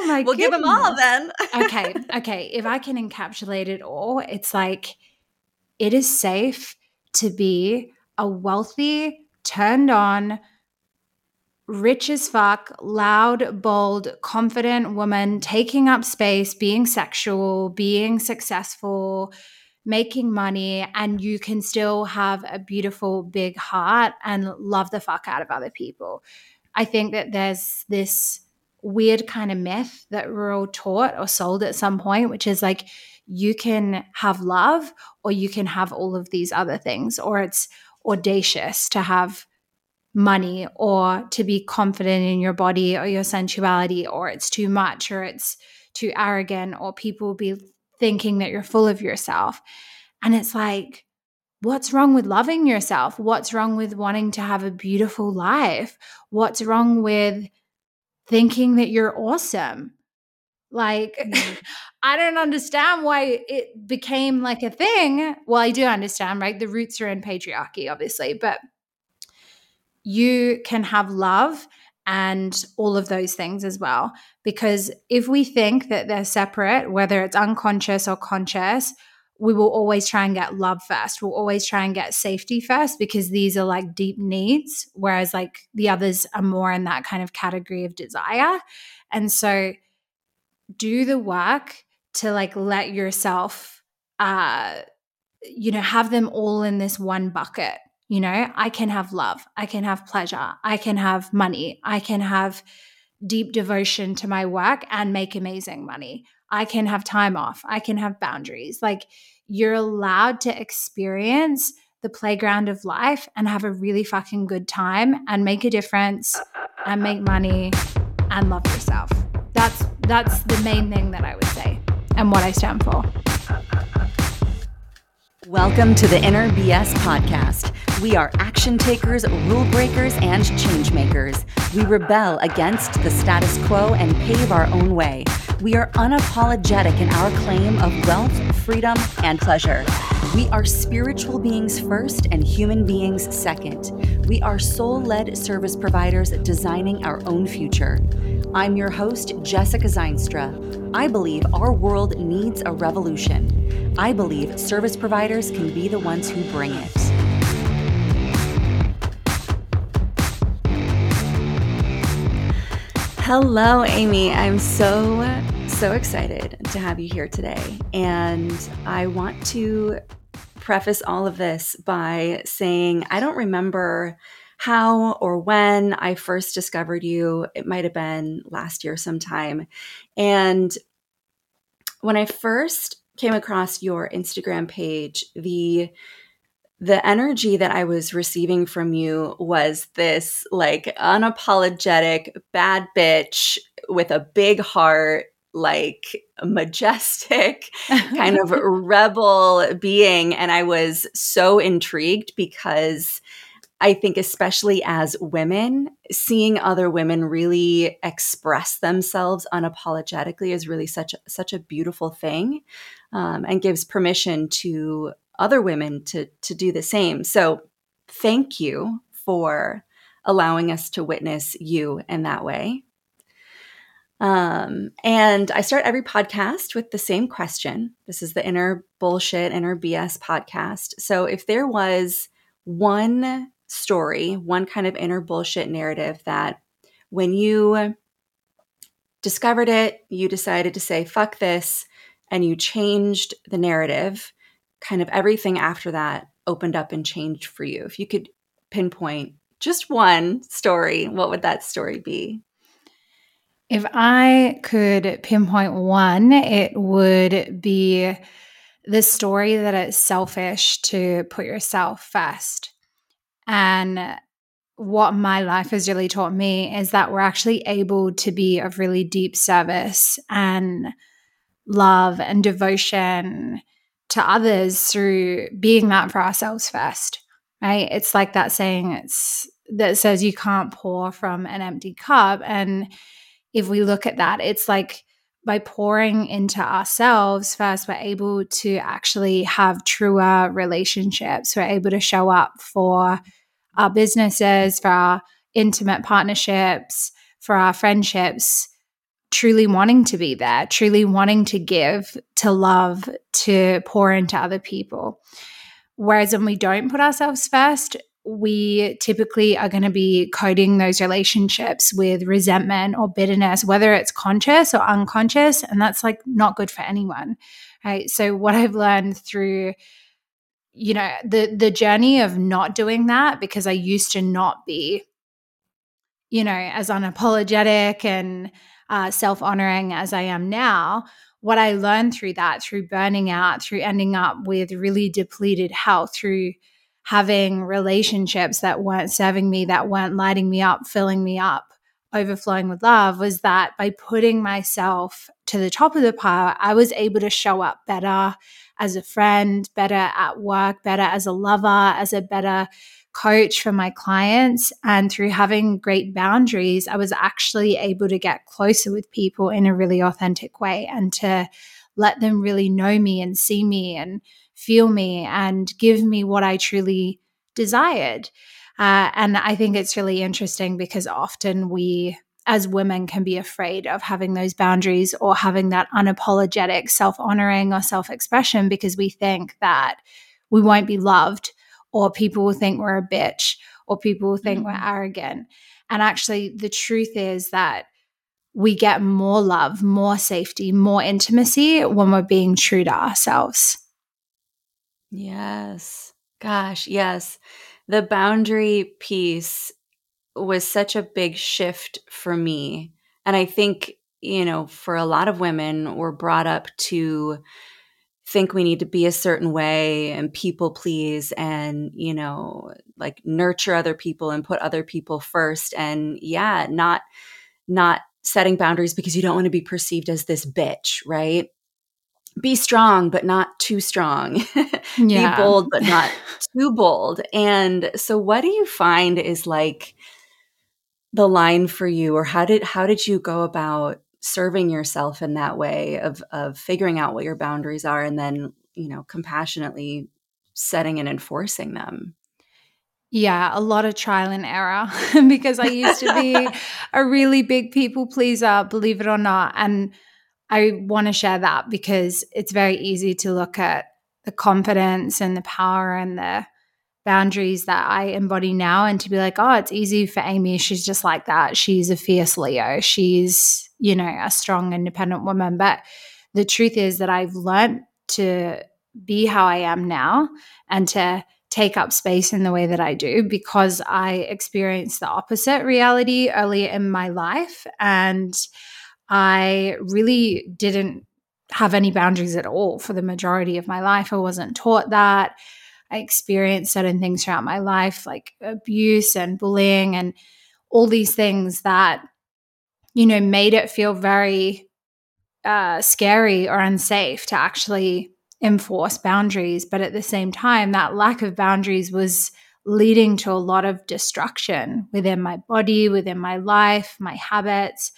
Oh my We'll goodness. Give them all then. Okay. If I can encapsulate it all, it's like it is safe to be a wealthy, turned on, rich as fuck, loud, bold, confident woman taking up space, being sexual, being successful, making money, and you can still have a beautiful big heart and love the fuck out of other people. I think that there's this weird kind of myth that we're all taught or sold at some point, which is like you can have love or you can have all of these other things, or it's audacious to have money or to be confident in your body or your sensuality, or it's too much or it's too arrogant, or people will be thinking that you're full of yourself. And it's like, what's wrong with loving yourself? What's wrong with wanting to have a beautiful life? What's wrong with thinking that you're awesome? Like, I don't understand why it became like a thing. Well, I do understand, right? The roots are in patriarchy, obviously, but you can have love and all of those things as well. Because if we think that they're separate, whether it's unconscious or conscious, we will always try and get love first. We'll always try and get safety first, because these are like deep needs, whereas like the others are more in that kind of category of desire. And so do the work to like let yourself, have them all in this one bucket. You know, I can have love, I can have pleasure, I can have money, I can have deep devotion to my work and make amazing money. I can have time off, I can have boundaries. Like, you're allowed to experience the playground of life and have a really fucking good time and make a difference and make money and love yourself. That's the main thing that I would say and what I stand for. Welcome to the Inner BS Podcast. We are action takers, rule breakers, and change makers. We rebel against the status quo and pave our own way. We are unapologetic in our claim of wealth, freedom, and pleasure. We are spiritual beings first and human beings second. We are soul-led service providers designing our own future. I'm your host, Jessica Zeinstra. I believe our world needs a revolution. I believe service providers can be the ones who bring it. Hello, Amy. I'm so excited to have you here today. And I want to preface all of this by saying I don't remember how or when I first discovered you. It might have been last year sometime. And when I first came across your Instagram page, the energy that I was receiving from you was this like unapologetic bad bitch with a big heart, like majestic kind of rebel being. And I was so intrigued, because I think especially as women, seeing other women really express themselves unapologetically is really such a beautiful thing, and gives permission to other women to do the same. So thank you for allowing us to witness you in that way. And I start every podcast with the same question. This is the Inner Bullshit, Inner BS Podcast. So if there was one story, one kind of inner bullshit narrative that when you discovered it, you decided to say, fuck this, and you changed the narrative, kind of everything after that opened up and changed for you. If you could pinpoint just one story, what would that story be? If I could pinpoint one, it would be the story that it's selfish to put yourself first. And what my life has really taught me is that we're actually able to be of really deep service and love and devotion to others through being that for ourselves first, right? It's like that saying that says you can't pour from an empty cup. And if we look at that, it's like by pouring into ourselves first, we're able to actually have truer relationships. We're able to show up for our businesses, for our intimate partnerships, for our friendships, truly wanting to be there, truly wanting to give, to love, to pour into other people. Whereas when we don't put ourselves first, we typically are going to be coding those relationships with resentment or bitterness, whether it's conscious or unconscious, and that's like not good for anyone, right? So what I've learned through, you know, the journey of not doing that, because I used to not be, you know, as unapologetic and self-honoring as I am now. What I learned through that, through burning out, through ending up with really depleted health, through having relationships that weren't serving me, that weren't lighting me up, filling me up, overflowing with love, was that by putting myself to the top of the pile, I was able to show up better as a friend, better at work, better as a lover, as a better coach for my clients. And through having great boundaries, I was actually able to get closer with people in a really authentic way and to let them really know me and see me and feel me and give me what I truly desired. And I think it's really interesting because often we as women can be afraid of having those boundaries or having that unapologetic self-honoring or self-expression because we think that we won't be loved, or people will think we're a bitch, or people will think we're arrogant. And actually the truth is that we get more love, more safety, more intimacy when we're being true to ourselves. Yes. Gosh, yes. The boundary piece was such a big shift for me. And I think, you know, for a lot of women, we're brought up to think we need to be a certain way and people please and, you know, like nurture other people and put other people first. And yeah, not setting boundaries because you don't want to be perceived as this bitch, right? Be strong, but not too strong. Yeah. Be bold, but not too bold. And so what do you find is like the line for you, or how did you go about serving yourself in that way of figuring out what your boundaries are and then, you know, compassionately setting and enforcing them? Yeah, a lot of trial and error because I used to be a really big people pleaser, believe it or not. And I want to share that because it's very easy to look at the confidence and the power and the boundaries that I embody now and to be like, oh, it's easy for Amy. She's just like that. She's a fierce Leo. She's, you know, a strong, independent woman. But the truth is that I've learned to be how I am now and to take up space in the way that I do because I experienced the opposite reality earlier in my life. And I really didn't have any boundaries at all for the majority of my life. I wasn't taught that. I experienced certain things throughout my life, like abuse and bullying and all these things that, you know, made it feel very scary or unsafe to actually enforce boundaries. But at the same time, that lack of boundaries was leading to a lot of destruction within my body, within my life, my habits.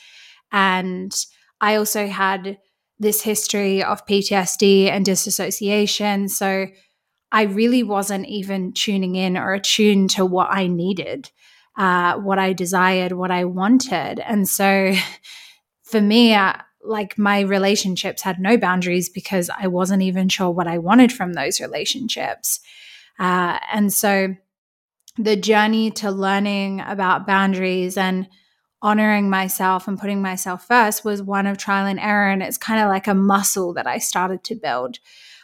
And I also had this history of PTSD and disassociation. So I really wasn't even tuning in or attuned to what I needed, what I desired, what I wanted. And so for me, like my relationships had no boundaries because I wasn't even sure what I wanted from those relationships. And so the journey to learning about boundaries and honoring myself and putting myself first was one of trial and error. And it's kind of like a muscle that I started to build.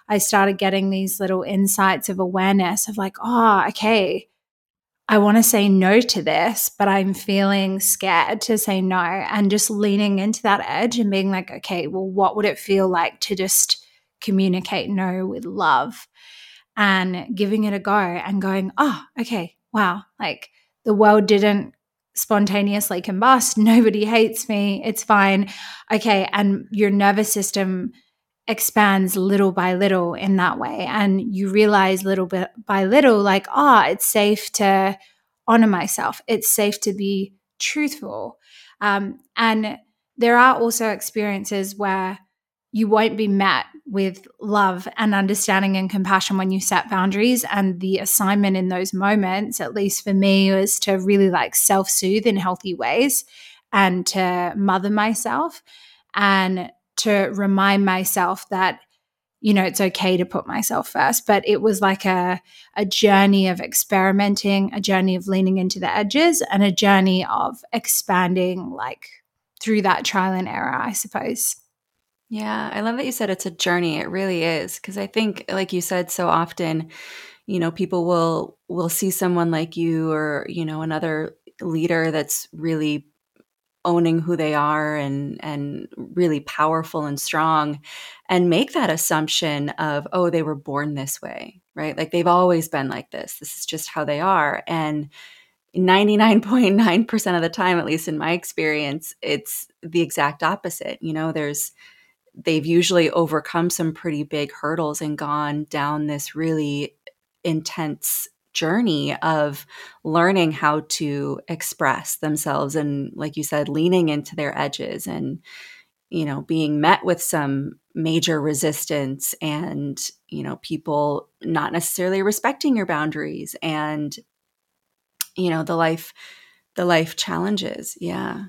I started getting these little insights of awareness of like, oh, okay, I want to say no to this, but I'm feeling scared to say no. And just leaning into that edge and being like, okay, well, what would it feel like to just communicate no with love and giving it a go and going, oh, okay, wow, like the world didn't spontaneously combust. Nobody hates me. It's fine. Okay. And your nervous system expands little by little in that way. And you realize little bit by little, like, ah, it's safe to honor myself. It's safe to be truthful. And there are also experiences where you won't be met with love and understanding and compassion when you set boundaries. And the assignment in those moments, at least for me, was to really like self-soothe in healthy ways and to mother myself and to remind myself that, you know, it's okay to put myself first. But it was like a journey of experimenting, a journey of leaning into the edges, and a journey of expanding, like, through that trial and error, I suppose. Yeah, I love that you said it's a journey. It really is. Because I think, like you said, so often, you know, people will see someone like you or, you know, another leader that's really owning who they are and really powerful and strong, and make that assumption of, oh, they were born this way, right? Like, they've always been like this. This is just how they are. And 99.9% of the time, at least in my experience, it's the exact opposite. You know, they've usually overcome some pretty big hurdles and gone down this really intense journey of learning how to express themselves and, like you said, leaning into their edges and, you know, being met with some major resistance and, you know, people not necessarily respecting your boundaries and, you know, the life challenges. Yeah.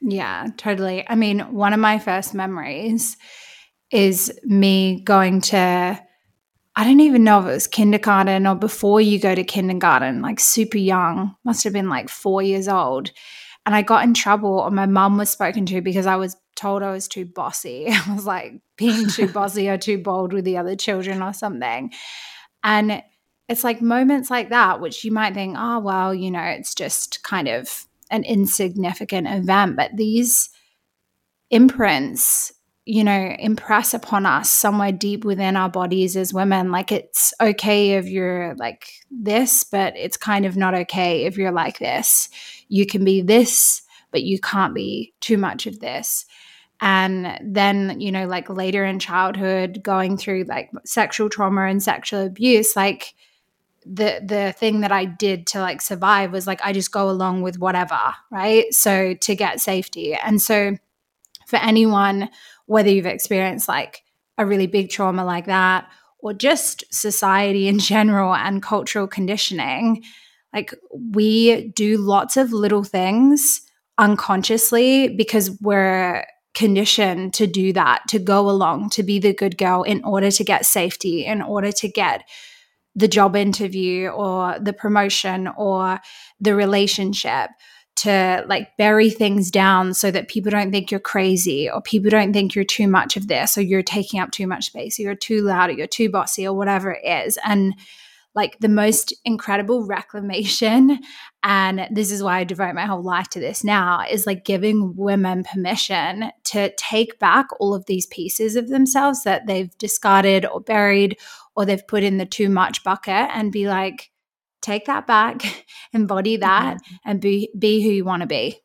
Yeah, totally. I mean, one of my first memories is me going to, I don't even know if it was kindergarten or before you go to kindergarten, like super young, must have been like 4 years old. And I got in trouble, or my mum was spoken to because I was told I was too bossy. I was like being too bossy or too bold with the other children or something. And it's like moments like that, which you might think, oh, well, you know, it's just kind of an insignificant event. But these imprints, you know, impress upon us somewhere deep within our bodies as women. Like, it's okay if you're like this, but it's kind of not okay if you're like this. You can be this, but you can't be too much of this. And then, you know, like later in childhood, going through like sexual trauma and sexual abuse, like the thing that I did to like survive was like, I just go along with whatever, right? So to get safety. And so for anyone, whether you've experienced like a really big trauma like that, or just society in general and cultural conditioning, like we do lots of little things unconsciously because we're conditioned to do that, to go along, to be the good girl in order to get safety, in order to get the job interview or the promotion or the relationship, to like bury things down so that people don't think you're crazy or people don't think you're too much of this or you're taking up too much space or you're too loud or you're too bossy or whatever it is. And like the most incredible reclamation, and this is why I devote my whole life to this now, is like giving women permission to take back all of these pieces of themselves that they've discarded or buried or they've put in the too much bucket, and be like, take that back, embody that, and be who you want to be.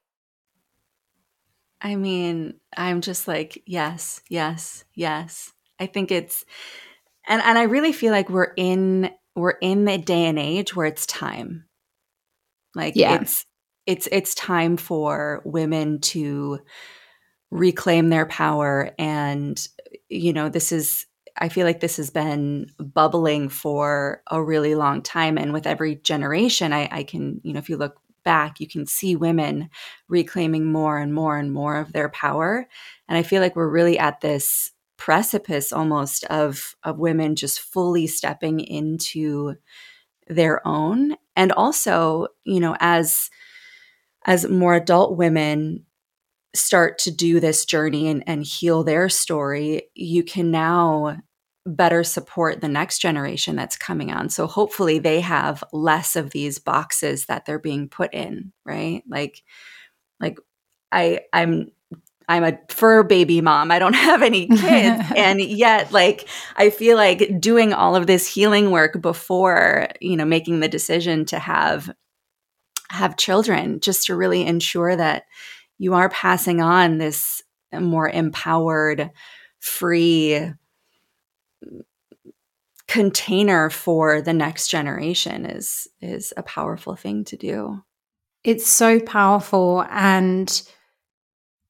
I mean, I'm just like, yes, yes, yes. I think it's, and I really feel like we're in the day and age where it's time. Like, yeah, it's time for women to reclaim their power. And, you know, I feel like this has been bubbling for a really long time. And with every generation, I can, you know, if you look back, you can see women reclaiming more and more and more of their power. And I feel like we're really at this precipice almost of women just fully stepping into their own. And also, you know, as more adult women start to do this journey and heal their story, you can now better support the next generation that's coming on. So hopefully they have less of these boxes that they're being put in, right? Like I'm a fur baby mom. I don't have any kids. And yet, like, I feel like doing all of this healing work before, you know, making the decision to have children, just to really ensure that you are passing on this more empowered, free container for the next generation is a powerful thing to do. It's so powerful. And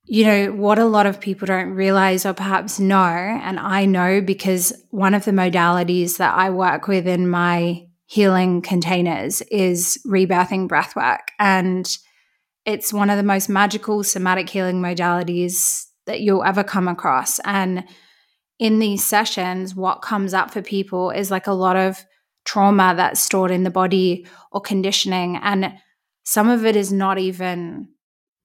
you know, what a lot of people don't realize or perhaps know, and I know because one of the modalities that I work with in my healing containers is rebirthing breathwork. And It's one of the most magical somatic healing modalities that you'll ever come across. And in these sessions, what comes up for people is like a lot of trauma that's stored in the body or conditioning. And some of it is not even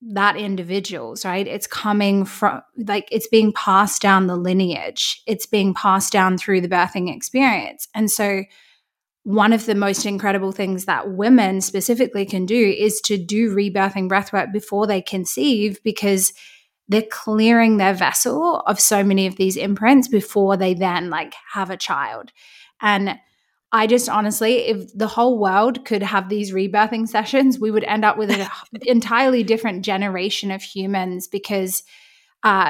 that individual's, right? It's coming from, like, it's being passed down the lineage. It's being passed down through the birthing experience. And so one of the most incredible things that women specifically can do is to do rebirthing breathwork before they conceive, because they're clearing their vessel of so many of these imprints before they then like have a child. And I just honestly, if the whole world could have these rebirthing sessions, we would end up with an entirely different generation of humans, because,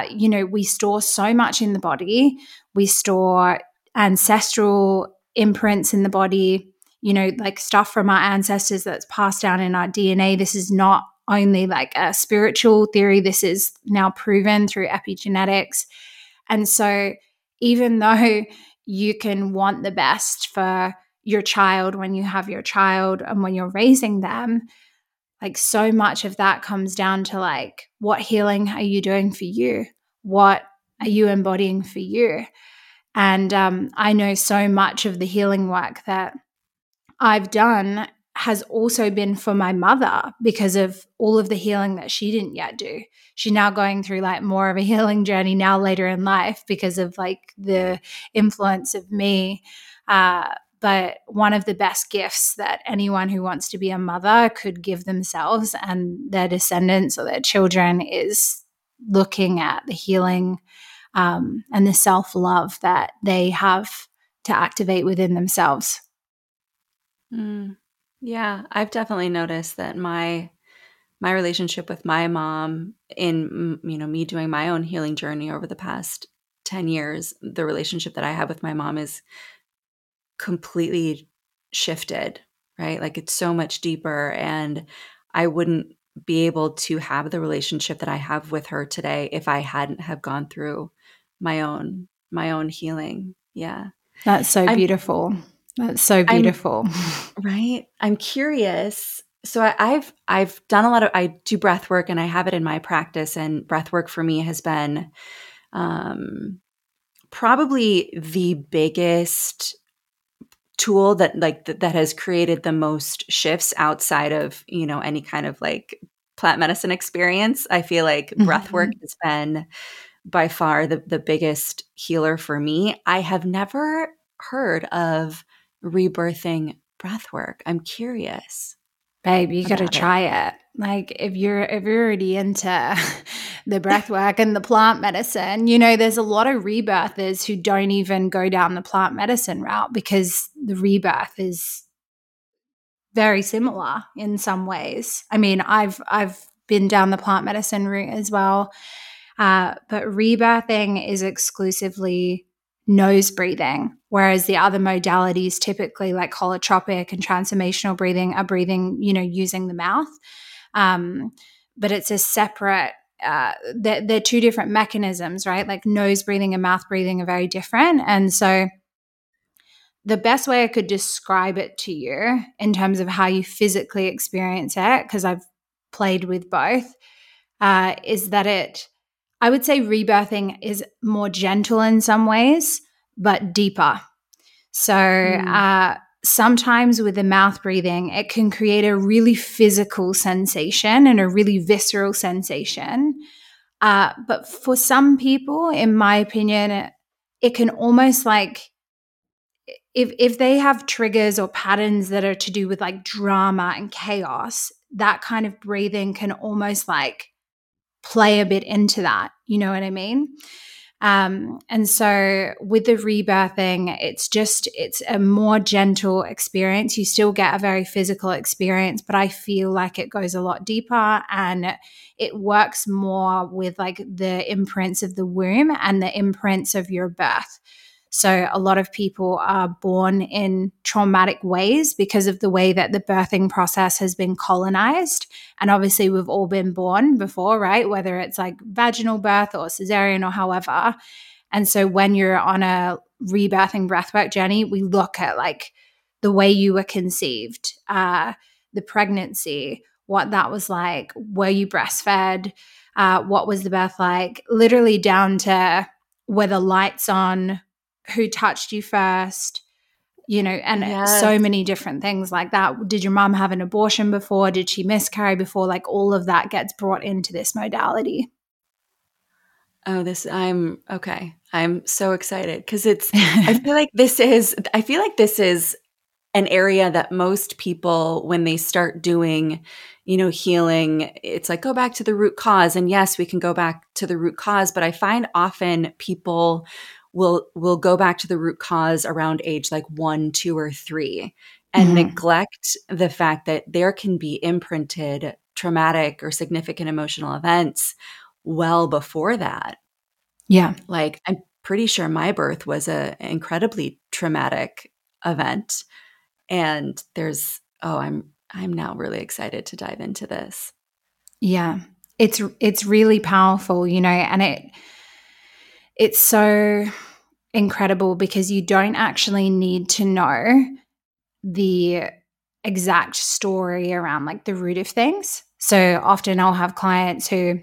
you know, we store so much in the body. We store ancestral imprints in the body, you know, like stuff from our ancestors that's passed down in our DNA. This is not only like a spiritual theory. This is now proven through epigenetics. And so even though you can want the best for your child when you have your child and when you're raising them, like so much of that comes down to like, what healing are you doing for you? What are you embodying for you? And I know so much of the healing work that I've done has also been for my mother, because of all of the healing that she didn't yet do. She's now going through like more of a healing journey now later in life because of like the influence of me. But one of the best gifts that anyone who wants to be a mother could give themselves and their descendants or their children is looking at the healing and the self-love that they have to activate within themselves. Mm, yeah, I've definitely noticed that my relationship with my mom in, you know, me doing my own healing journey over the past 10 years, the relationship that I have with my mom is completely shifted, right? Like it's so much deeper, and I wouldn't be able to have the relationship that I have with her today if I hadn't have gone through my own healing. Yeah. That's so beautiful. That's so beautiful. Right. I'm curious. So I've done a lot of, I do breath work and I have it in my practice, and breath work for me has been probably the biggest tool that like that has created the most shifts outside of, you know, any kind of like plant medicine experience. I feel like breath work has been by far the biggest healer for me. I have never heard of rebirthing breathwork. I'm curious. Babe, you got to try it. Like if you're already into the breathwork and the plant medicine, you know, there's a lot of rebirthers who don't even go down the plant medicine route, because the rebirth is very similar in some ways. I mean, I've been down the plant medicine route as well. But rebirthing is exclusively nose breathing, whereas the other modalities, typically like holotropic and transformational breathing, are breathing, you know, using the mouth. But it's a separate, they're two different mechanisms, right? Like nose breathing and mouth breathing are very different. And so the best way I could describe it to you in terms of how you physically experience it, because I've played with both, is that I would say rebirthing is more gentle in some ways, but deeper. So sometimes with the mouth breathing, it can create a really physical sensation and a really visceral sensation. But for some people, in my opinion, it can almost like, if they have triggers or patterns that are to do with like drama and chaos, that kind of breathing can almost like play a bit into that, you know what I mean? And so with the rebirthing, it's a more gentle experience. You still get a very physical experience, but I feel like it goes a lot deeper, and it works more with like the imprints of the womb and the imprints of your birth. So a lot of people are born in traumatic ways because of the way that the birthing process has been colonized. And obviously we've all been born before, right? Whether it's like vaginal birth or cesarean or however. And so when you're on a rebirthing breathwork journey, we look at like the way you were conceived, the pregnancy, what that was like. Were you breastfed? What was the birth like? Literally down to were the lights on, who touched you first, you know, and so many different things like that. Did your mom have an abortion before? Did she miscarry before? Like all of that gets brought into this modality. Oh, okay. I'm so excited because I feel like this is an area that most people, when they start doing, you know, healing, it's like, go back to the root cause. And yes, we can go back to the root cause, but I find often people will go back to the root cause around age like 1, 2, or 3 and neglect the fact that there can be imprinted traumatic or significant emotional events well before that. Yeah. Like I'm pretty sure my birth was an incredibly traumatic event. And I'm now really excited to dive into this. Yeah. It's really powerful, you know, and it's so incredible because you don't actually need to know the exact story around like the root of things. So often I'll have clients who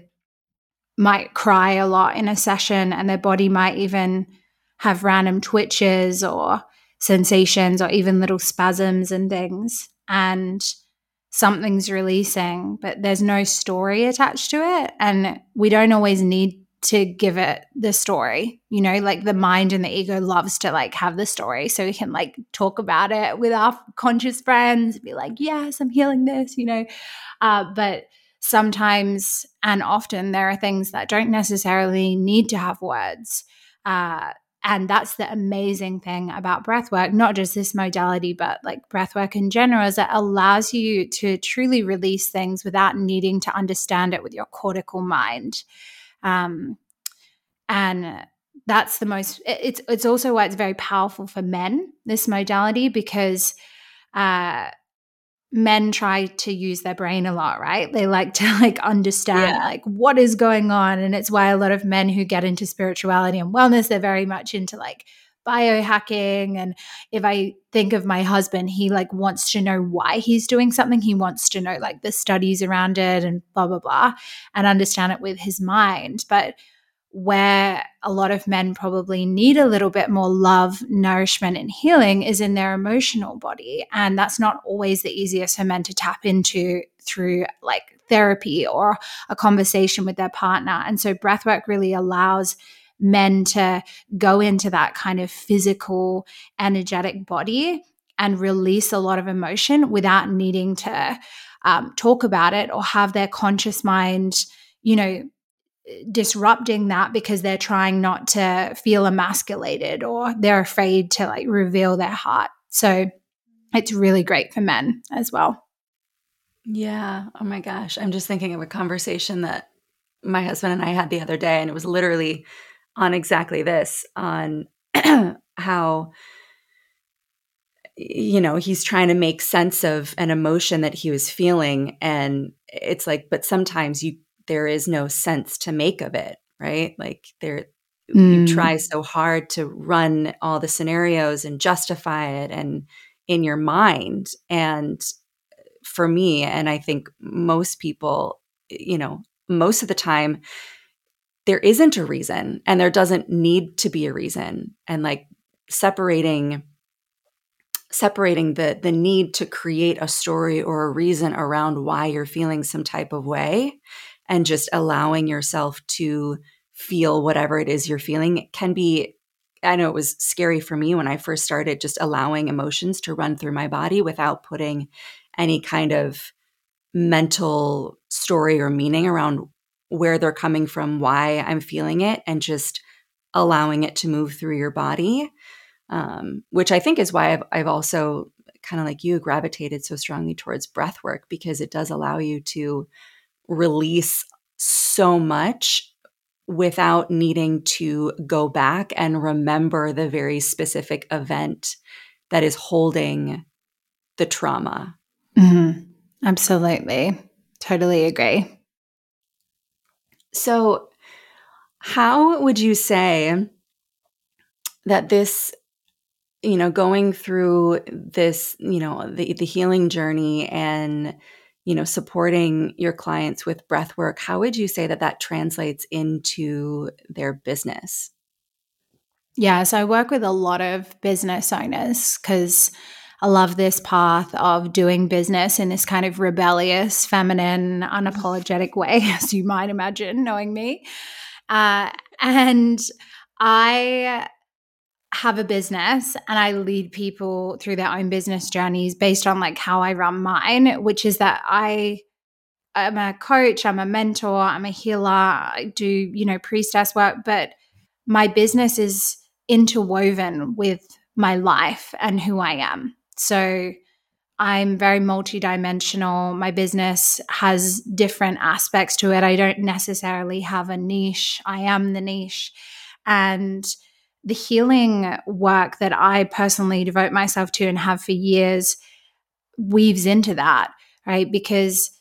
might cry a lot in a session and their body might even have random twitches or sensations or even little spasms and things, and something's releasing, but there's no story attached to it. And we don't always need to give it the story, you know, like the mind and the ego loves to like have the story so we can like talk about it with our conscious friends, be like, yes, I'm healing this, you know, but sometimes and often there are things that don't necessarily need to have words. And that's the amazing thing about breathwork, not just this modality, but like breathwork in general, is that allows you to truly release things without needing to understand it with your cortical mind. And that's the most, it's also why it's very powerful for men, this modality, because men try to use their brain a lot, right? They like to like understand like what is going on. And it's why a lot of men who get into spirituality and wellness, they're very much into like biohacking. And if I think of my husband, he like wants to know why he's doing something. He wants to know like the studies around it and blah, blah, blah, and understand it with his mind. But where a lot of men probably need a little bit more love, nourishment, and healing is in their emotional body. And that's not always the easiest for men to tap into through like therapy or a conversation with their partner. And so breathwork really allows men to go into that kind of physical, energetic body and release a lot of emotion without needing to talk about it or have their conscious mind, you know, disrupting that because they're trying not to feel emasculated or they're afraid to like reveal their heart. So it's really great for men as well. Yeah. Oh my gosh. I'm just thinking of a conversation that my husband and I had the other day, and it was literally on exactly this, on how, you know, he's trying to make sense of an emotion that he was feeling. And it's like, but sometimes there is no sense to make of it, right? Like you try so hard to run all the scenarios and justify it and in your mind. And for me, and I think most people, you know, most of the time there isn't a reason and there doesn't need to be a reason. And like separating the need to create a story or a reason around why you're feeling some type of way and just allowing yourself to feel whatever it is you're feeling. It can be, I know it was scary for me when I first started, just allowing emotions to run through my body without putting any kind of mental story or meaning around where they're coming from, why I'm feeling it, and just allowing it to move through your body. Which I think is why I've also kind of like you gravitated so strongly towards breath work, because it does allow you to release so much without needing to go back and remember the very specific event that is holding the trauma. Mm-hmm. Absolutely. Totally agree. So how would you say that this, you know, going through this, you know, the healing journey and you know, supporting your clients with breath work, how would you say that that translates into their business? Yeah, so I work with a lot of business owners because I love this path of doing business in this kind of rebellious, feminine, unapologetic way, as you might imagine, knowing me. And I have a business and I lead people through their own business journeys based on like how I run mine, which is that I'm a coach, I'm a mentor, I'm a healer, I do, you know, priestess work, but my business is interwoven with my life and who I am. So I'm very multidimensional. My business has different aspects to it. I don't necessarily have a niche. I am the niche. And the healing work that I personally devote myself to and have for years weaves into that, right? Because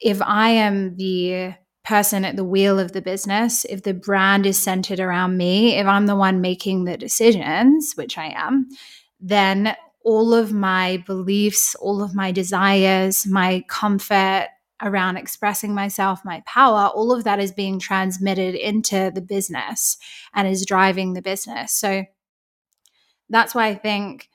if I am the person at the wheel of the business, if the brand is centered around me, if I'm the one making the decisions, which I am, then all of my beliefs, all of my desires, my comfort around expressing myself, my power, all of that is being transmitted into the business and is driving the business. So that's why I think,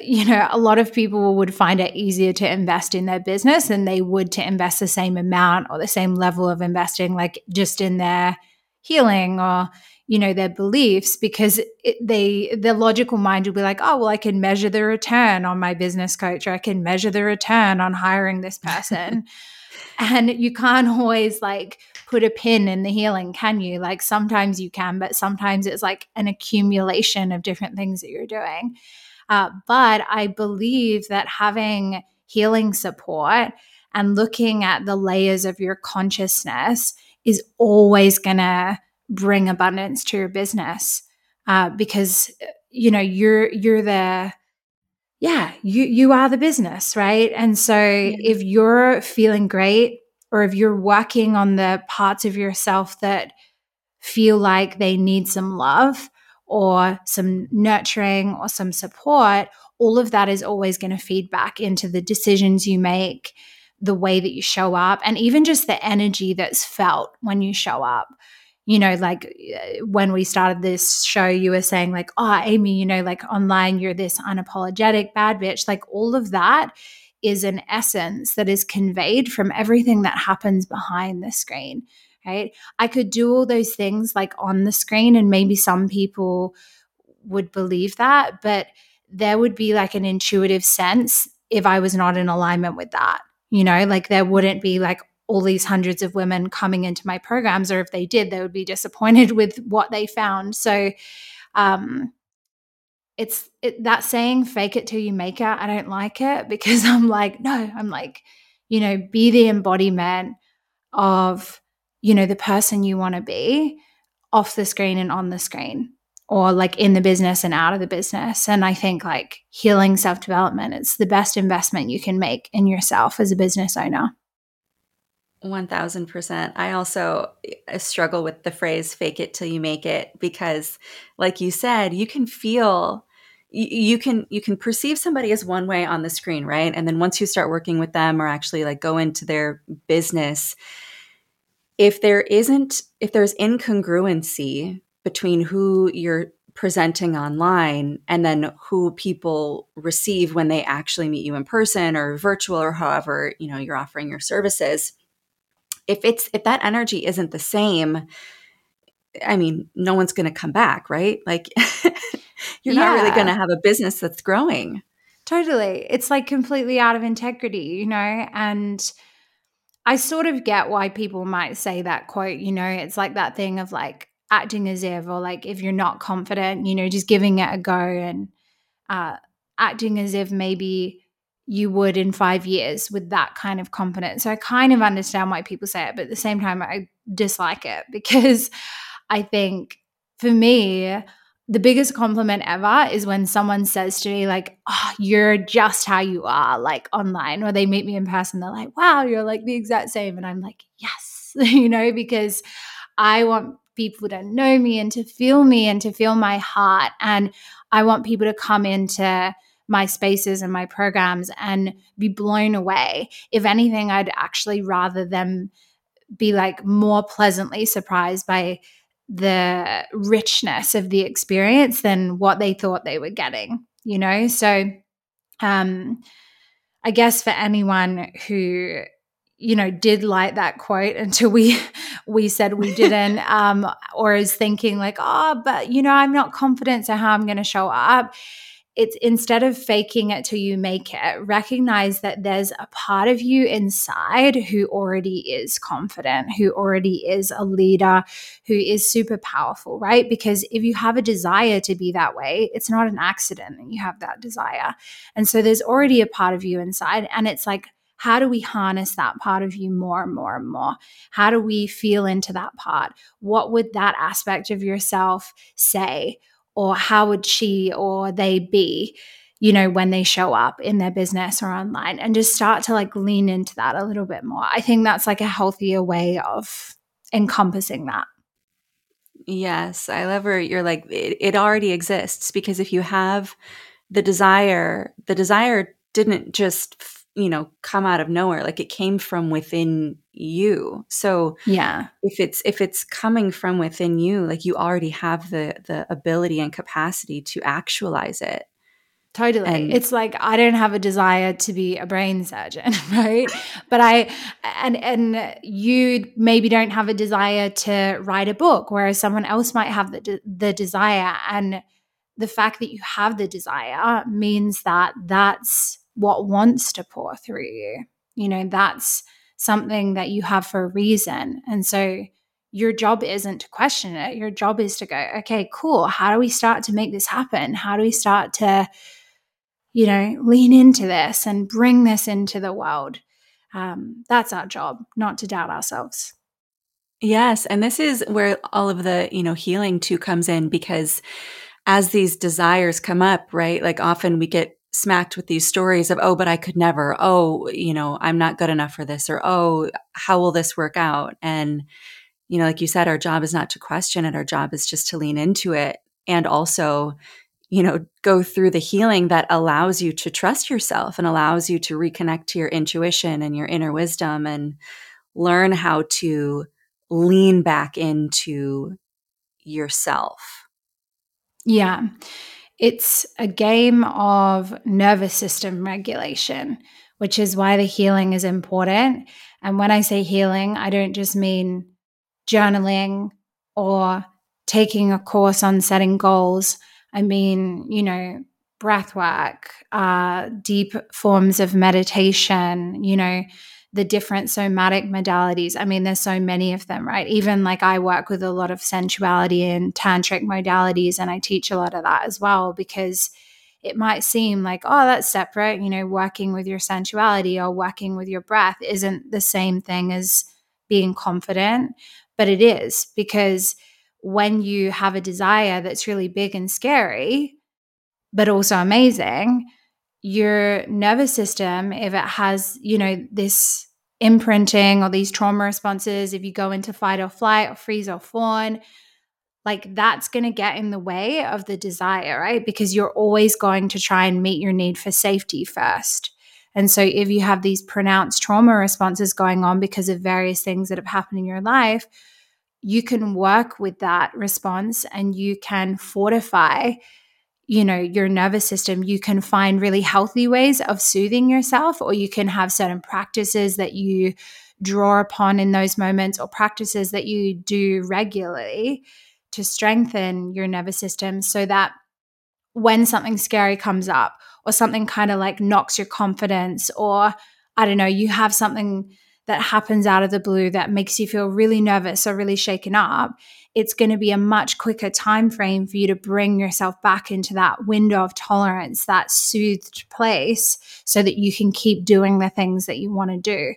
you know, a lot of people would find it easier to invest in their business than they would to invest the same amount or the same level of investing, like just in their healing or, you know, their beliefs, because their logical mind will be like, oh, well, I can measure the return on my business coach, or I can measure the return on hiring this person. And you can't always like put a pin in the healing, can you? Like sometimes you can, but sometimes it's like an accumulation of different things that you're doing. But I believe that having healing support and looking at the layers of your consciousness is always going to bring abundance to your business, because, you know, you're the, yeah, you are the business, right? And so if you're feeling great, or if you're working on the parts of yourself that feel like they need some love or some nurturing or some support, all of that is always going to feed back into the decisions you make, the way that you show up, and even just the energy that's felt when you show up. You know, like when we started this show, you were saying like, oh, Amy, you know, like online, you're this unapologetic bad bitch. Like all of that is an essence that is conveyed from everything that happens behind the screen, right? I could do all those things like on the screen, and maybe some people would believe that, but there would be like an intuitive sense if I was not in alignment with that, you know, like there wouldn't be like all these hundreds of women coming into my programs, or if they did, they would be disappointed with what they found. So it's that saying, fake it till you make it. I don't like it, because I'm like, you know, be the embodiment of, you know, the person you want to be off the screen and on the screen, or like in the business and out of the business. And I think like healing self-development, it's the best investment you can make in yourself as a business owner. 1000%. I also struggle with the phrase fake it till you make it, because like you said, you can feel, you can perceive somebody as one way on the screen, right? And then once you start working with them or actually like go into their business, if there's incongruency between who you're presenting online and then who people receive when they actually meet you in person or virtual or however, you know, you're offering your services, if that energy isn't the same, I mean, no one's going to come back, right? Like you're not really going to have a business that's growing. Totally. It's like completely out of integrity, you know? And I sort of get why people might say that quote, you know, it's like that thing of like acting as if, or like if you're not confident, you know, just giving it a go and acting as if maybe you would in 5 years with that kind of confidence. So I kind of understand why people say it, but at the same time, I dislike it, because I think for me, the biggest compliment ever is when someone says to me like, oh, you're just how you are like online, or they meet me in person, they're like, wow, you're like the exact same. And I'm like, yes, you know, because I want people to know me and to feel me and to feel my heart. And I want people to come into my spaces and my programs and be blown away. If anything, I'd actually rather them be like more pleasantly surprised by the richness of the experience than what they thought they were getting, you know? So I guess for anyone who, you know, did like that quote until we said we didn't, or is thinking like, oh, but, you know, I'm not confident, so how I'm going to show up. It's instead of faking it till you make it, recognize that there's a part of you inside who already is confident, who already is a leader, who is super powerful, right? Because if you have a desire to be that way, it's not an accident that you have that desire. And so there's already a part of you inside, and it's like, how do we harness that part of you more and more and more? How do we feel into that part? What would that aspect of yourself say? Or how would she or they be, you know, when they show up in their business or online? And just start to like lean into that a little bit more. I think that's like a healthier way of encompassing that. Yes, I love where you're like, it already exists, because if you have the desire didn't just, you know, come out of nowhere. Like it came from within you. So yeah, if it's coming from within you, like you already have the ability and capacity to actualize it. Totally. And it's like, I don't have a desire to be a brain surgeon, right? But and you maybe don't have a desire to write a book, whereas someone else might have the desire. And the fact that you have the desire means that that's what wants to pour through you. You know, that's something that you have for a reason. And so your job isn't to question it. Your job is to go, okay, cool. How do we start to make this happen? How do we start to, you know, lean into this and bring this into the world? That's our job, not to doubt ourselves. Yes. And this is where all of the, you know, healing too comes in, because as these desires come up, right? Like often we get smacked with these stories of, oh, but I could never, oh, you know, I'm not good enough for this, or, oh, how will this work out? And, you know, like you said, our job is not to question it. Our job is just to lean into it and also, you know, go through the healing that allows you to trust yourself and allows you to reconnect to your intuition and your inner wisdom and learn how to lean back into yourself. Yeah. It's a game of nervous system regulation, which is why the healing is important. And when I say healing, I don't just mean journaling or taking a course on setting goals. I mean, you know, breath work, deep forms of meditation, you know, the different somatic modalities. I mean, there's so many of them, right? Even like I work with a lot of sensuality and tantric modalities, and I teach a lot of that as well, because it might seem like, oh, that's separate, you know, working with your sensuality or working with your breath isn't the same thing as being confident, but it is, because when you have a desire that's really big and scary, but also amazing, your nervous system, if it has, you know, this imprinting or these trauma responses, if you go into fight or flight or freeze or fawn, like that's going to get in the way of the desire, right? Because you're always going to try and meet your need for safety first. And so if you have these pronounced trauma responses going on because of various things that have happened in your life, you can work with that response and you can fortify, you know, your nervous system. You can find really healthy ways of soothing yourself, or you can have certain practices that you draw upon in those moments, or practices that you do regularly to strengthen your nervous system, so that when something scary comes up, or something kind of like knocks your confidence, or I don't know, you have something that happens out of the blue that makes you feel really nervous or really shaken up, it's going to be a much quicker time frame for you to bring yourself back into that window of tolerance, that soothed place, so that you can keep doing the things that you want to do.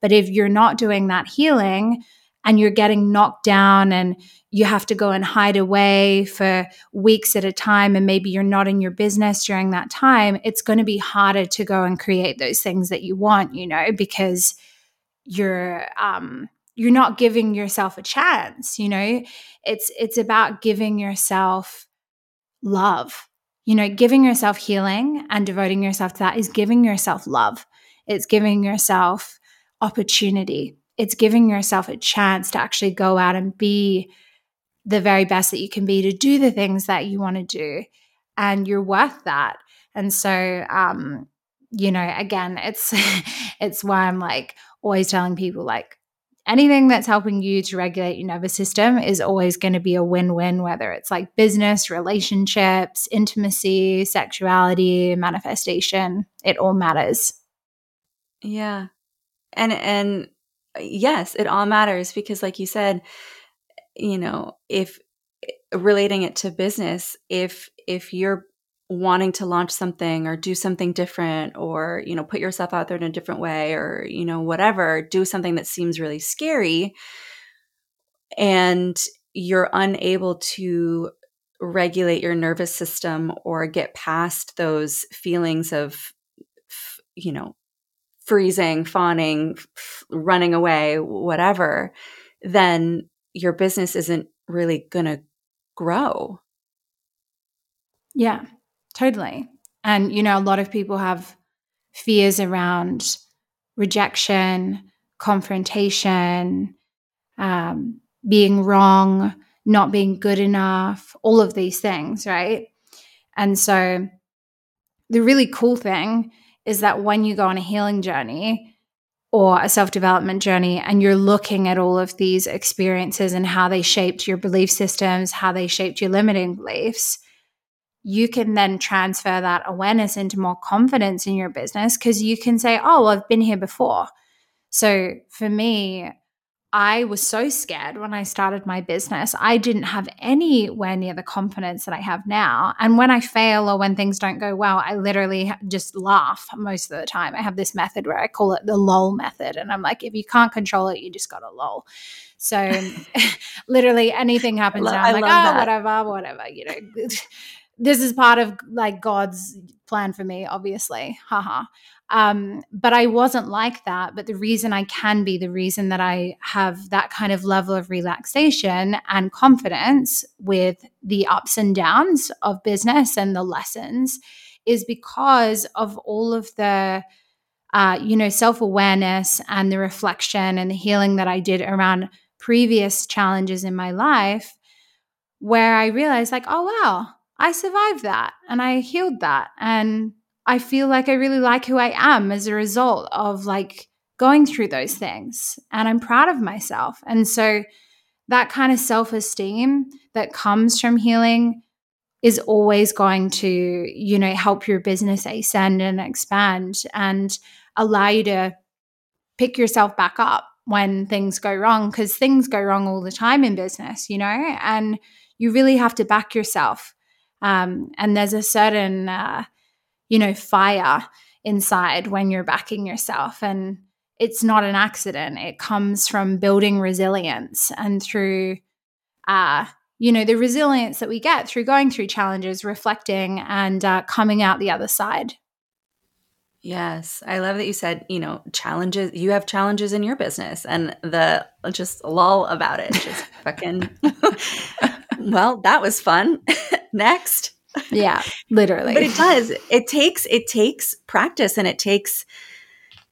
But if you're not doing that healing and you're getting knocked down and you have to go and hide away for weeks at a time, and maybe you're not in your business during that time, it's going to be harder to go and create those things that you want, you know, because you're not giving yourself a chance, you know. It's about giving yourself love, You know, giving yourself healing and devoting yourself to that is giving yourself love. It's giving yourself opportunity. It's giving yourself a chance to actually go out and be the very best that you can be, to do the things that you want to do, and you're worth that. And so, you know, again, it's why I'm like always telling people, like, anything that's helping you to regulate your nervous system is always going to be a win-win, whether it's like business, relationships, intimacy, sexuality, manifestation, it all matters. Yeah. And yes, it all matters, because like you said, you know, if relating it to business, if you're wanting to launch something or do something different, or, you know, put yourself out there in a different way, or, you know, whatever, do something that seems really scary, and you're unable to regulate your nervous system or get past those feelings of, you know, freezing, fawning, running away, whatever, then your business isn't really going to grow. Yeah. Totally. And, you know, a lot of people have fears around rejection, confrontation, being wrong, not being good enough, all of these things, right? And so the really cool thing is that when you go on a healing journey or a self-development journey and you're looking at all of these experiences and how they shaped your belief systems, how they shaped your limiting beliefs, you can then transfer that awareness into more confidence in your business, because you can say, oh, well, I've been here before. So for me, I was so scared when I started my business. I didn't have anywhere near the confidence that I have now. And when I fail or when things don't go well, I literally just laugh most of the time. I have this method where I call it the lol method. And I'm like, if you can't control it, you just got to lol. So literally anything happens now, I'm like, oh, whatever, you know. This is part of like God's plan for me, obviously. Haha. But I wasn't like that. But the reason I can be, the reason that I have that kind of level of relaxation and confidence with the ups and downs of business and the lessons, is because of all of the, you know, self-awareness and the reflection and the healing that I did around previous challenges in my life, where I realized, like, oh, wow, I survived that and I healed that, and I feel like I really like who I am as a result of like going through those things, and I'm proud of myself. And so that kind of self-esteem that comes from healing is always going to, you know, help your business ascend and expand and allow you to pick yourself back up when things go wrong, because things go wrong all the time in business, you know, and you really have to back yourself. And there's a certain, you know, fire inside when you're backing yourself, and it's not an accident. It comes from building resilience, and through, you know, the resilience that we get through going through challenges, reflecting, and coming out the other side. Yes. I love that you said, you know, challenges, you have challenges in your business, and the just lol about it. Just fucking, well, that was fun. Next. Yeah, literally. But it does. It takes practice, and it takes,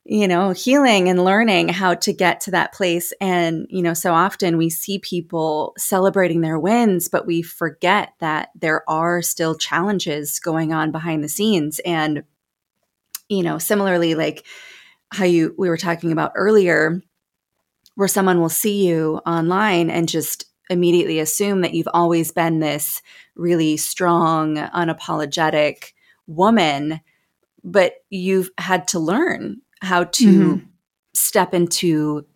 you know, healing and learning how to get to that place. And, you know, so often we see people celebrating their wins, but we forget that there are still challenges going on behind the scenes. And, you know, similarly, like how we were talking about earlier, where someone will see you online and just immediately assume that you've always been this really strong, unapologetic woman, but you've had to learn how to step into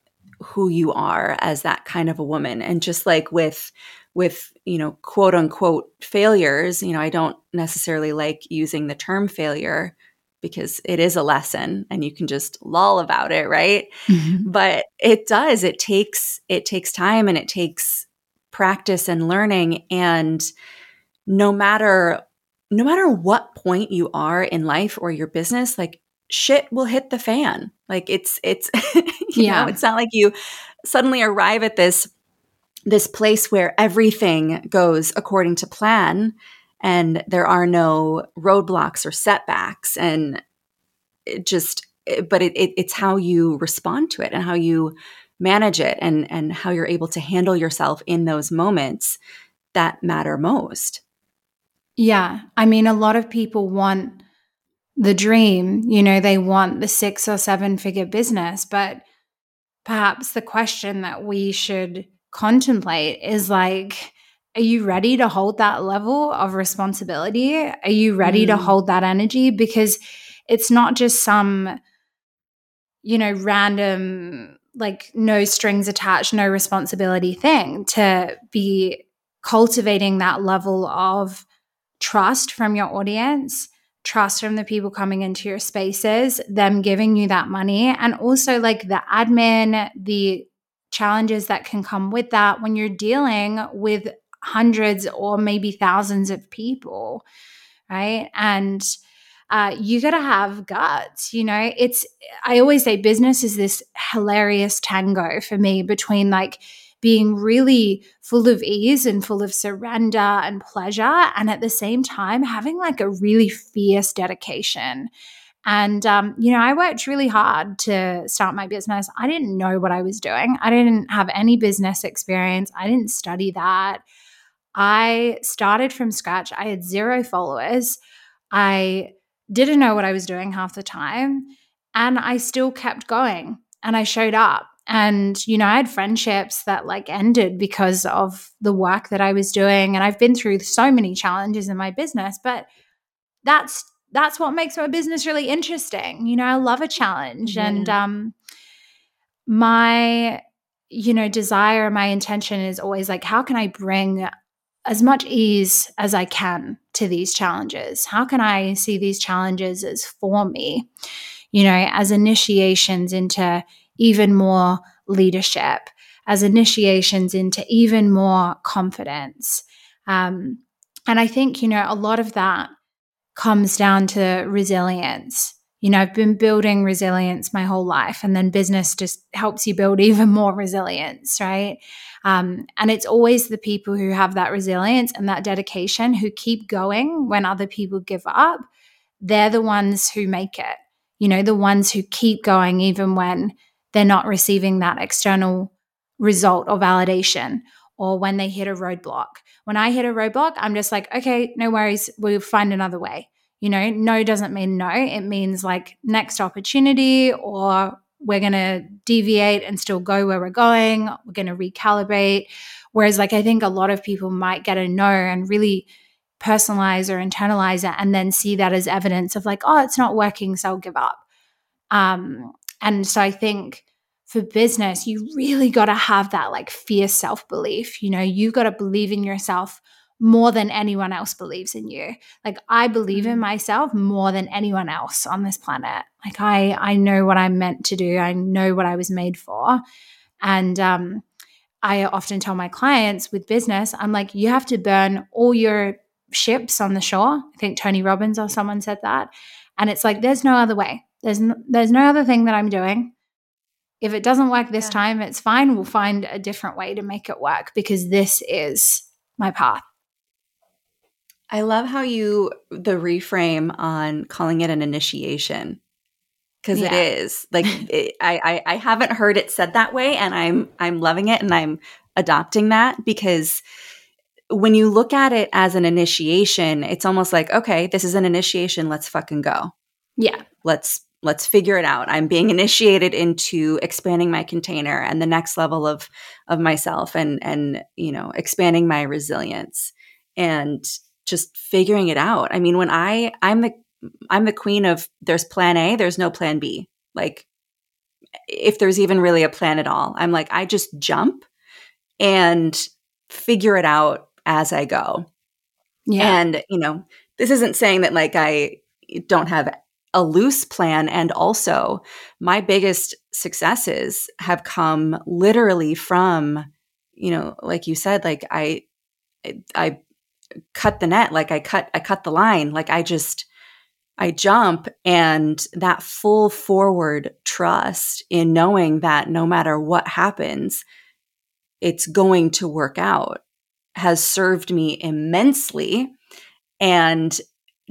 who you are as that kind of a woman. And just like with, you know, quote unquote failures, you know, I don't necessarily like using the term failure, because it is a lesson and you can just lol about it, right? But it does. It takes time, and it takes practice and learning. And no matter what point you are in life or your business, like shit will hit the fan. Like it's you know, it's not like you suddenly arrive at this place where everything goes according to plan and there are no roadblocks or setbacks, and it just, but it's how you respond to it and how you manage it, and how you're able to handle yourself in those moments that matter most. Yeah. I mean, a lot of people want the dream, you know, they want the 6 or 7 figure business, but perhaps the question that we should contemplate is like, are you ready to hold that level of responsibility? Are you ready to hold that energy? Because it's not just some, you know, random, like no strings attached, no responsibility thing to be cultivating that level of trust from your audience, trust from the people coming into your spaces, them giving you that money, and also like the admin, the challenges that can come with that when you're dealing with hundreds or maybe thousands of people, right? And you got to have guts, you know. It's, I always say business is this hilarious tango for me between like being really full of ease and full of surrender and pleasure, and at the same time having like a really fierce dedication. And, you know, I worked really hard to start my business. I didn't know what I was doing. I didn't have any business experience. I didn't study that. I started from scratch. I had 0 followers. I didn't know what I was doing half the time, and I still kept going, and I showed up. And, you know, I had friendships that like ended because of the work that I was doing. And I've been through so many challenges in my business, but that's what makes my business really interesting. You know, I love a challenge. Mm-hmm. And my, you know, desire, my intention is always like, how can I bring as much ease as I can to these challenges? How can I see these challenges as for me, you know, as initiations into even more leadership, as initiations into even more confidence. And I think, you know, a lot of that comes down to resilience. You know, I've been building resilience my whole life, and then business just helps you build even more resilience, right? And it's always the people who have that resilience and that dedication who keep going when other people give up. They're the ones who make it, you know, the ones who keep going even when they're not receiving that external result or validation, or when they hit a roadblock. When I hit a roadblock, I'm just like, okay, no worries, we'll find another way. You know, no doesn't mean no. It means like next opportunity, or we're going to deviate and still go where we're going. We're going to recalibrate. Whereas like I think a lot of people might get a no and really personalize or internalize it, and then see that as evidence of like, oh, it's not working, so I'll give up. And so I think for business, you really got to have that like fierce self-belief. You know, you got to believe in yourself more than anyone else believes in you. Like I believe in myself more than anyone else on this planet. Like I know what I'm meant to do. I know what I was made for. And I often tell my clients with business, I'm like, you have to burn all your ships on the shore. I think Tony Robbins or someone said that. And it's like, there's no other way. There's no other thing that I'm doing. If it doesn't work this time, it's fine. We'll find a different way to make it work, because this is my path. I love how you, the reframe on calling it an initiation, because it is like, I haven't heard it said that way, and I'm loving it, and I'm adopting that, because when you look at it as an initiation, it's almost like, okay, this is an initiation. Let's fucking go. Yeah. Let's figure it out. I'm being initiated into expanding my container and the next level of myself, and you know, expanding my resilience and just figuring it out. I mean, when I'm the queen of there's plan A, there's no plan B. Like if there's even really a plan at all, I'm like, I just jump and figure it out as I go. Yeah. And, you know, this isn't saying that like I don't have a loose plan. And also my biggest successes have come literally from, you know, like you said, like I cut the net, like I cut the line, like I jump, and that full forward trust in knowing that no matter what happens, it's going to work out has served me immensely. and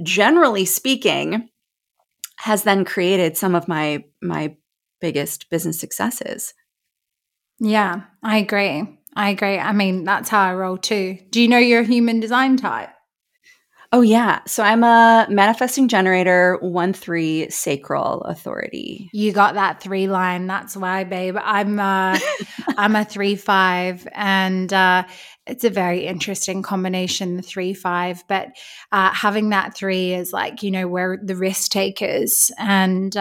generally speaking, has then created some of my biggest business successes. Yeah, I agree. I mean, that's how I roll too. Do you know you're a human design type? Oh, yeah. So I'm a manifesting generator, 1-3 sacral authority. You got that 3 line. That's why, babe. I'm a 3-5, and it's a very interesting combination, the 3-5. But having that 3 is like, you know, we're the risk takers, and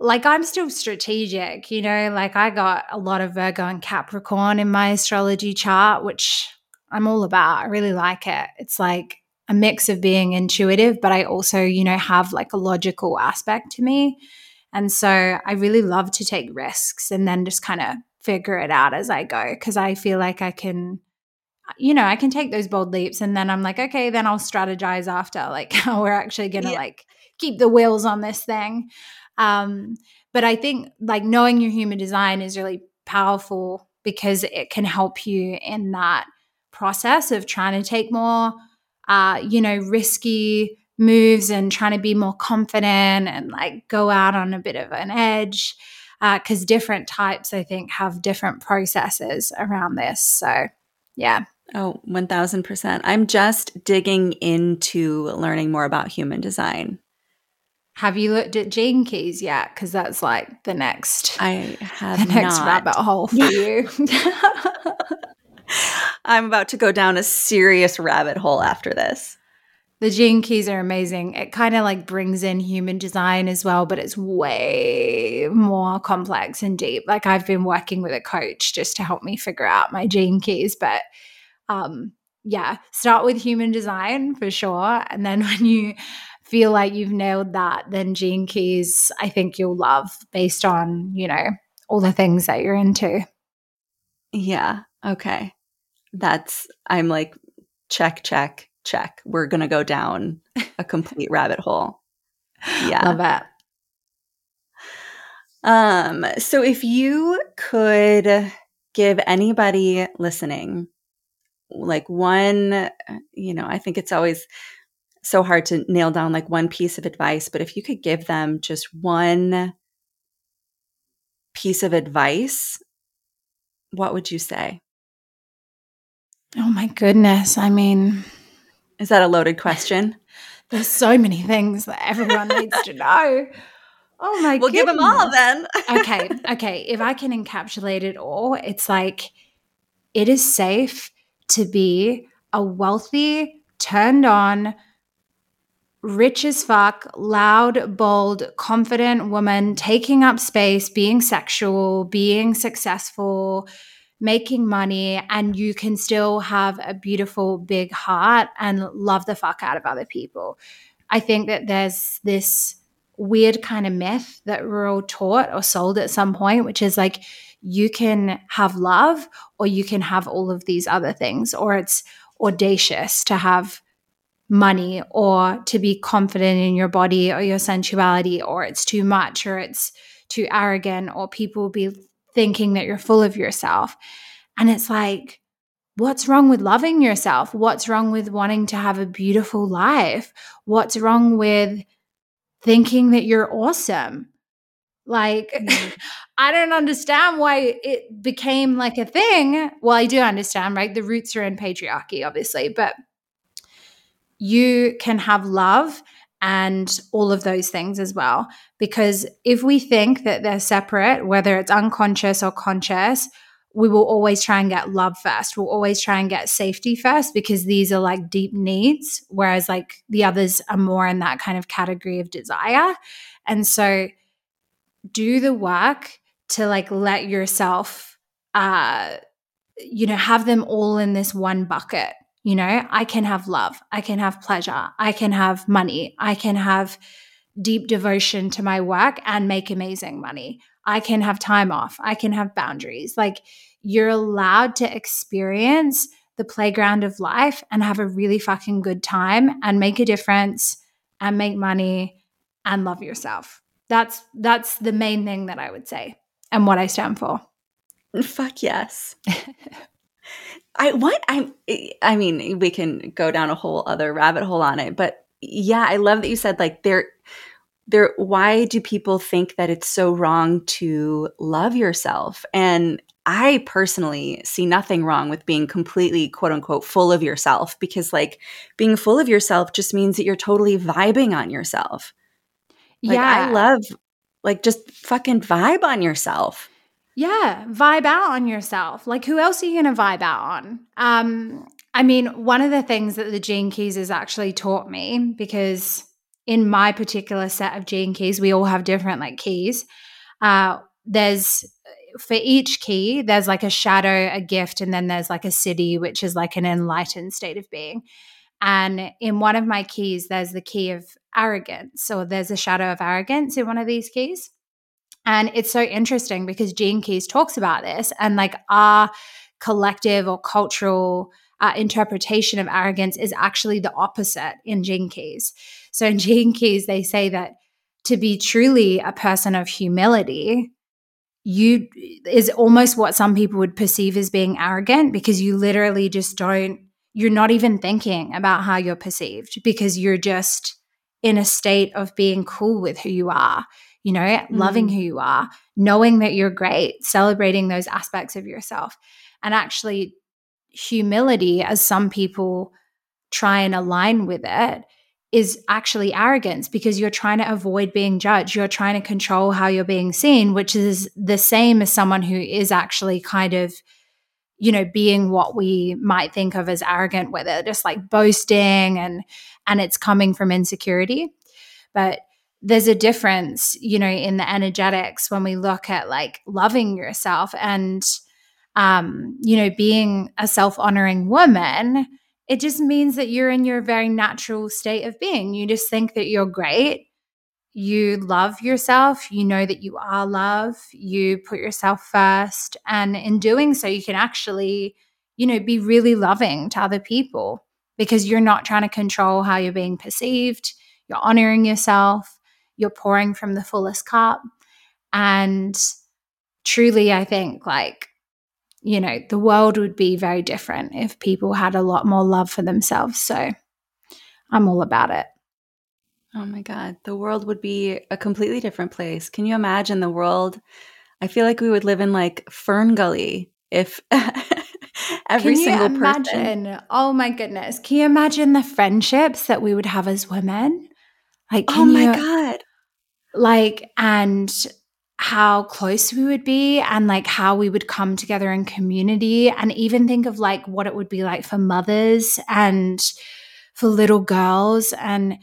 like I'm still strategic, you know, like I got a lot of Virgo and Capricorn in my astrology chart, which I'm all about. I really like it. It's like a mix of being intuitive, but I also, you know, have like a logical aspect to me. And so I really love to take risks and then just kind of figure it out as I go, because I feel like I can, you know, I can take those bold leaps, and then I'm like, okay, then I'll strategize after, like how we're actually going to like keep the wheels on this thing. But I think like knowing your human design is really powerful, because it can help you in that process of trying to take more, you know, risky moves and trying to be more confident and like go out on a bit of an edge. 'Cause different types, I think, have different processes around this. So yeah. Oh, 1000%. I'm just digging into learning more about human design. Have you looked at gene keys yet? Because that's like the next rabbit hole for you. I'm about to go down a serious rabbit hole after this. The gene keys are amazing. It kind of like brings in human design as well, but it's way more complex and deep. Like I've been working with a coach just to help me figure out my gene keys, but yeah, start with human design for sure. And then when you feel like you've nailed that, then gene keys, I think you'll love, based on, you know, all the things that you're into. Yeah. Okay. I'm like, check. We're going to go down a complete rabbit hole. Yeah. Love it. So if you could give anybody listening like one, you know, I think it's always so hard to nail down like one piece of advice, but if you could give them just one piece of advice, what would you say? Oh my goodness. I mean, is that a loaded question? There's so many things that everyone needs to know. Oh my goodness. We'll give them all then. Okay. If I can encapsulate it all, it's like, it is safe to be a wealthy, turned on, rich as fuck, loud, bold, confident woman, taking up space, being sexual, being successful, making money, and you can still have a beautiful big heart and love the fuck out of other people. I think that there's this weird kind of myth that we're all taught or sold at some point, which is like you can have love or you can have all of these other things, or it's audacious to have money or to be confident in your body or your sensuality, or it's too much or it's too arrogant, or people will be thinking that you're full of yourself. And it's like, what's wrong with loving yourself? What's wrong with wanting to have a beautiful life? What's wrong with thinking that you're awesome? Like, I don't understand why it became like a thing. Well, I do understand, right? The roots are in patriarchy, obviously, but you can have love and all of those things as well. Because if we think that they're separate, whether it's unconscious or conscious, we will always try and get love first. We'll always try and get safety first, because these are like deep needs, whereas like the others are more in that kind of category of desire. And so do the work to like let yourself, you know, have them all in this one bucket. You know, I can have love, I can have pleasure, I can have money, I can have deep devotion to my work and make amazing money. I can have time off, I can have boundaries. Like, you're allowed to experience the playground of life and have a really fucking good time and make a difference and make money and love yourself. That's the main thing that I would say and what I stand for. Fuck yes. I mean, we can go down a whole other rabbit hole on it, but yeah, I love that you said like there, why do people think that it's so wrong to love yourself? And I personally see nothing wrong with being completely quote unquote full of yourself, because like being full of yourself just means that you're totally vibing on yourself. Like, yeah. I love like just fucking vibe on yourself. Yeah, vibe out on yourself. Like, who else are you going to vibe out on? I mean, one of the things that the Gene Keys has actually taught me, because in my particular set of Gene Keys, we all have different like keys. There's for each key, there's like a shadow, a gift, and then there's like a city, which is like an enlightened state of being. And in one of my keys, there's the key of arrogance, or there's a shadow of arrogance in one of these keys. And it's so interesting because Gene Keys talks about this, and like our collective or cultural interpretation of arrogance is actually the opposite in Gene Keys. So in Gene Keys, they say that to be truly a person of humility, you is almost what some people would perceive as being arrogant, because you literally just don't, you're not even thinking about how you're perceived, because you're just in a state of being cool with who you are. You know, loving who you are, knowing that you're great, celebrating those aspects of yourself. And actually, humility, as some people try and align with it, is actually arrogance, because you're trying to avoid being judged. You're trying to control how you're being seen, which is the same as someone who is actually kind of, you know, being what we might think of as arrogant, where they're just like boasting and it's coming from insecurity. But there's a difference, you know, in the energetics when we look at like loving yourself and, you know, being a self-honoring woman. It just means that you're in your very natural state of being. You just think that you're great. You love yourself. You know that you are love. You put yourself first. And in doing so, you can actually, you know, be really loving to other people, because you're not trying to control how you're being perceived. You're honoring yourself. You're pouring from the fullest cup. And truly, I think, like, you know, the world would be very different if people had a lot more love for themselves. So I'm all about it. Oh my God. The world would be a completely different place. Can you imagine the world? I feel like we would live in like Fern Gully if every single person. Can you imagine? Oh my goodness. Can you imagine the friendships that we would have as women? Like, oh my God. Like, and how close we would be, and like how we would come together in community, and even think of like what it would be like for mothers and for little girls, and,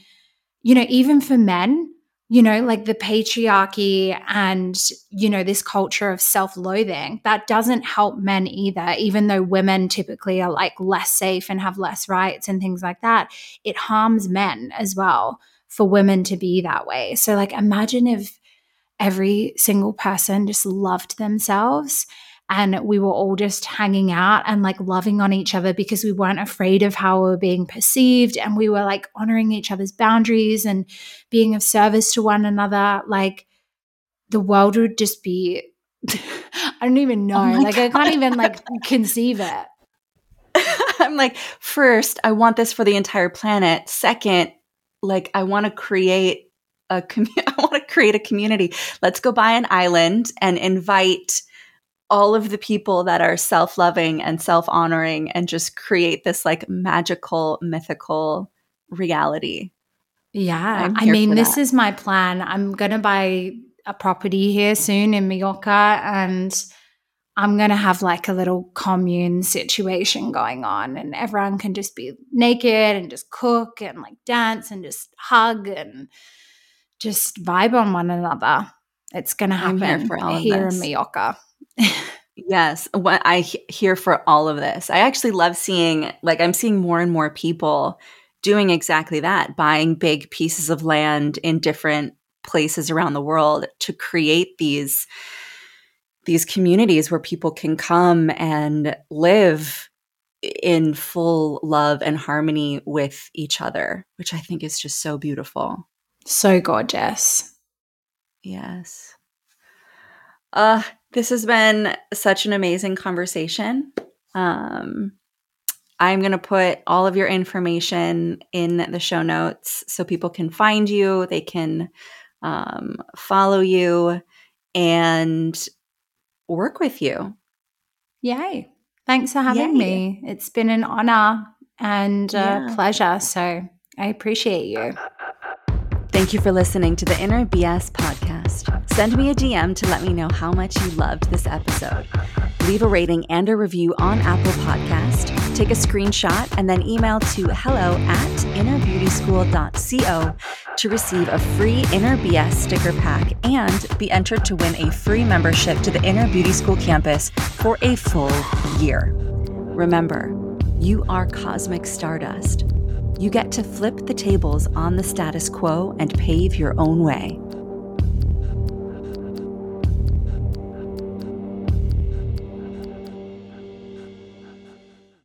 you know, even for men, you know, like the patriarchy and, you know, this culture of self-loathing that doesn't help men either, even though women typically are like less safe and have less rights and things like that. It harms men as well for women to be that way. So like, imagine if every single person just loved themselves, and we were all just hanging out and like loving on each other, because we weren't afraid of how we were being perceived, and we were like honoring each other's boundaries and being of service to one another. Like, the world would just be I don't even know. Oh like God. I can't even like conceive it. I'm like, first, I want this for the entire planet. Second, like, I want to create a community. Let's go buy an island and invite all of the people that are self-loving and self-honoring, and just create this like magical, mythical reality. Yeah. I mean, this is my plan. I'm going to buy a property here soon in Mallorca, and I'm going to have like a little commune situation going on, and everyone can just be naked and just cook and like dance and just hug and just vibe on one another. It's going to happen here in Mallorca. Yes. What I hear for all of this. I actually love seeing, like, I'm seeing more and more people doing exactly that, buying big pieces of land in different places around the world to create these communities where people can come and live in full love and harmony with each other, which I think is just so beautiful. So gorgeous. Yes. This has been such an amazing conversation. I'm going to put all of your information in the show notes so people can find you, they can follow you, and work with you. Yay. Thanks for having me. It's been an honor and a pleasure. So I appreciate you. Thank you for listening to the Inner BS podcast. Send me a DM to let me know how much you loved this episode. Leave a rating and a review on Apple Podcast. Take a screenshot and then email to hello@innerbeautyschool.co to receive a free Inner BS sticker pack and be entered to win a free membership to the Inner Beauty School campus for a full year. Remember, you are cosmic stardust. You get to flip the tables on the status quo and pave your own way.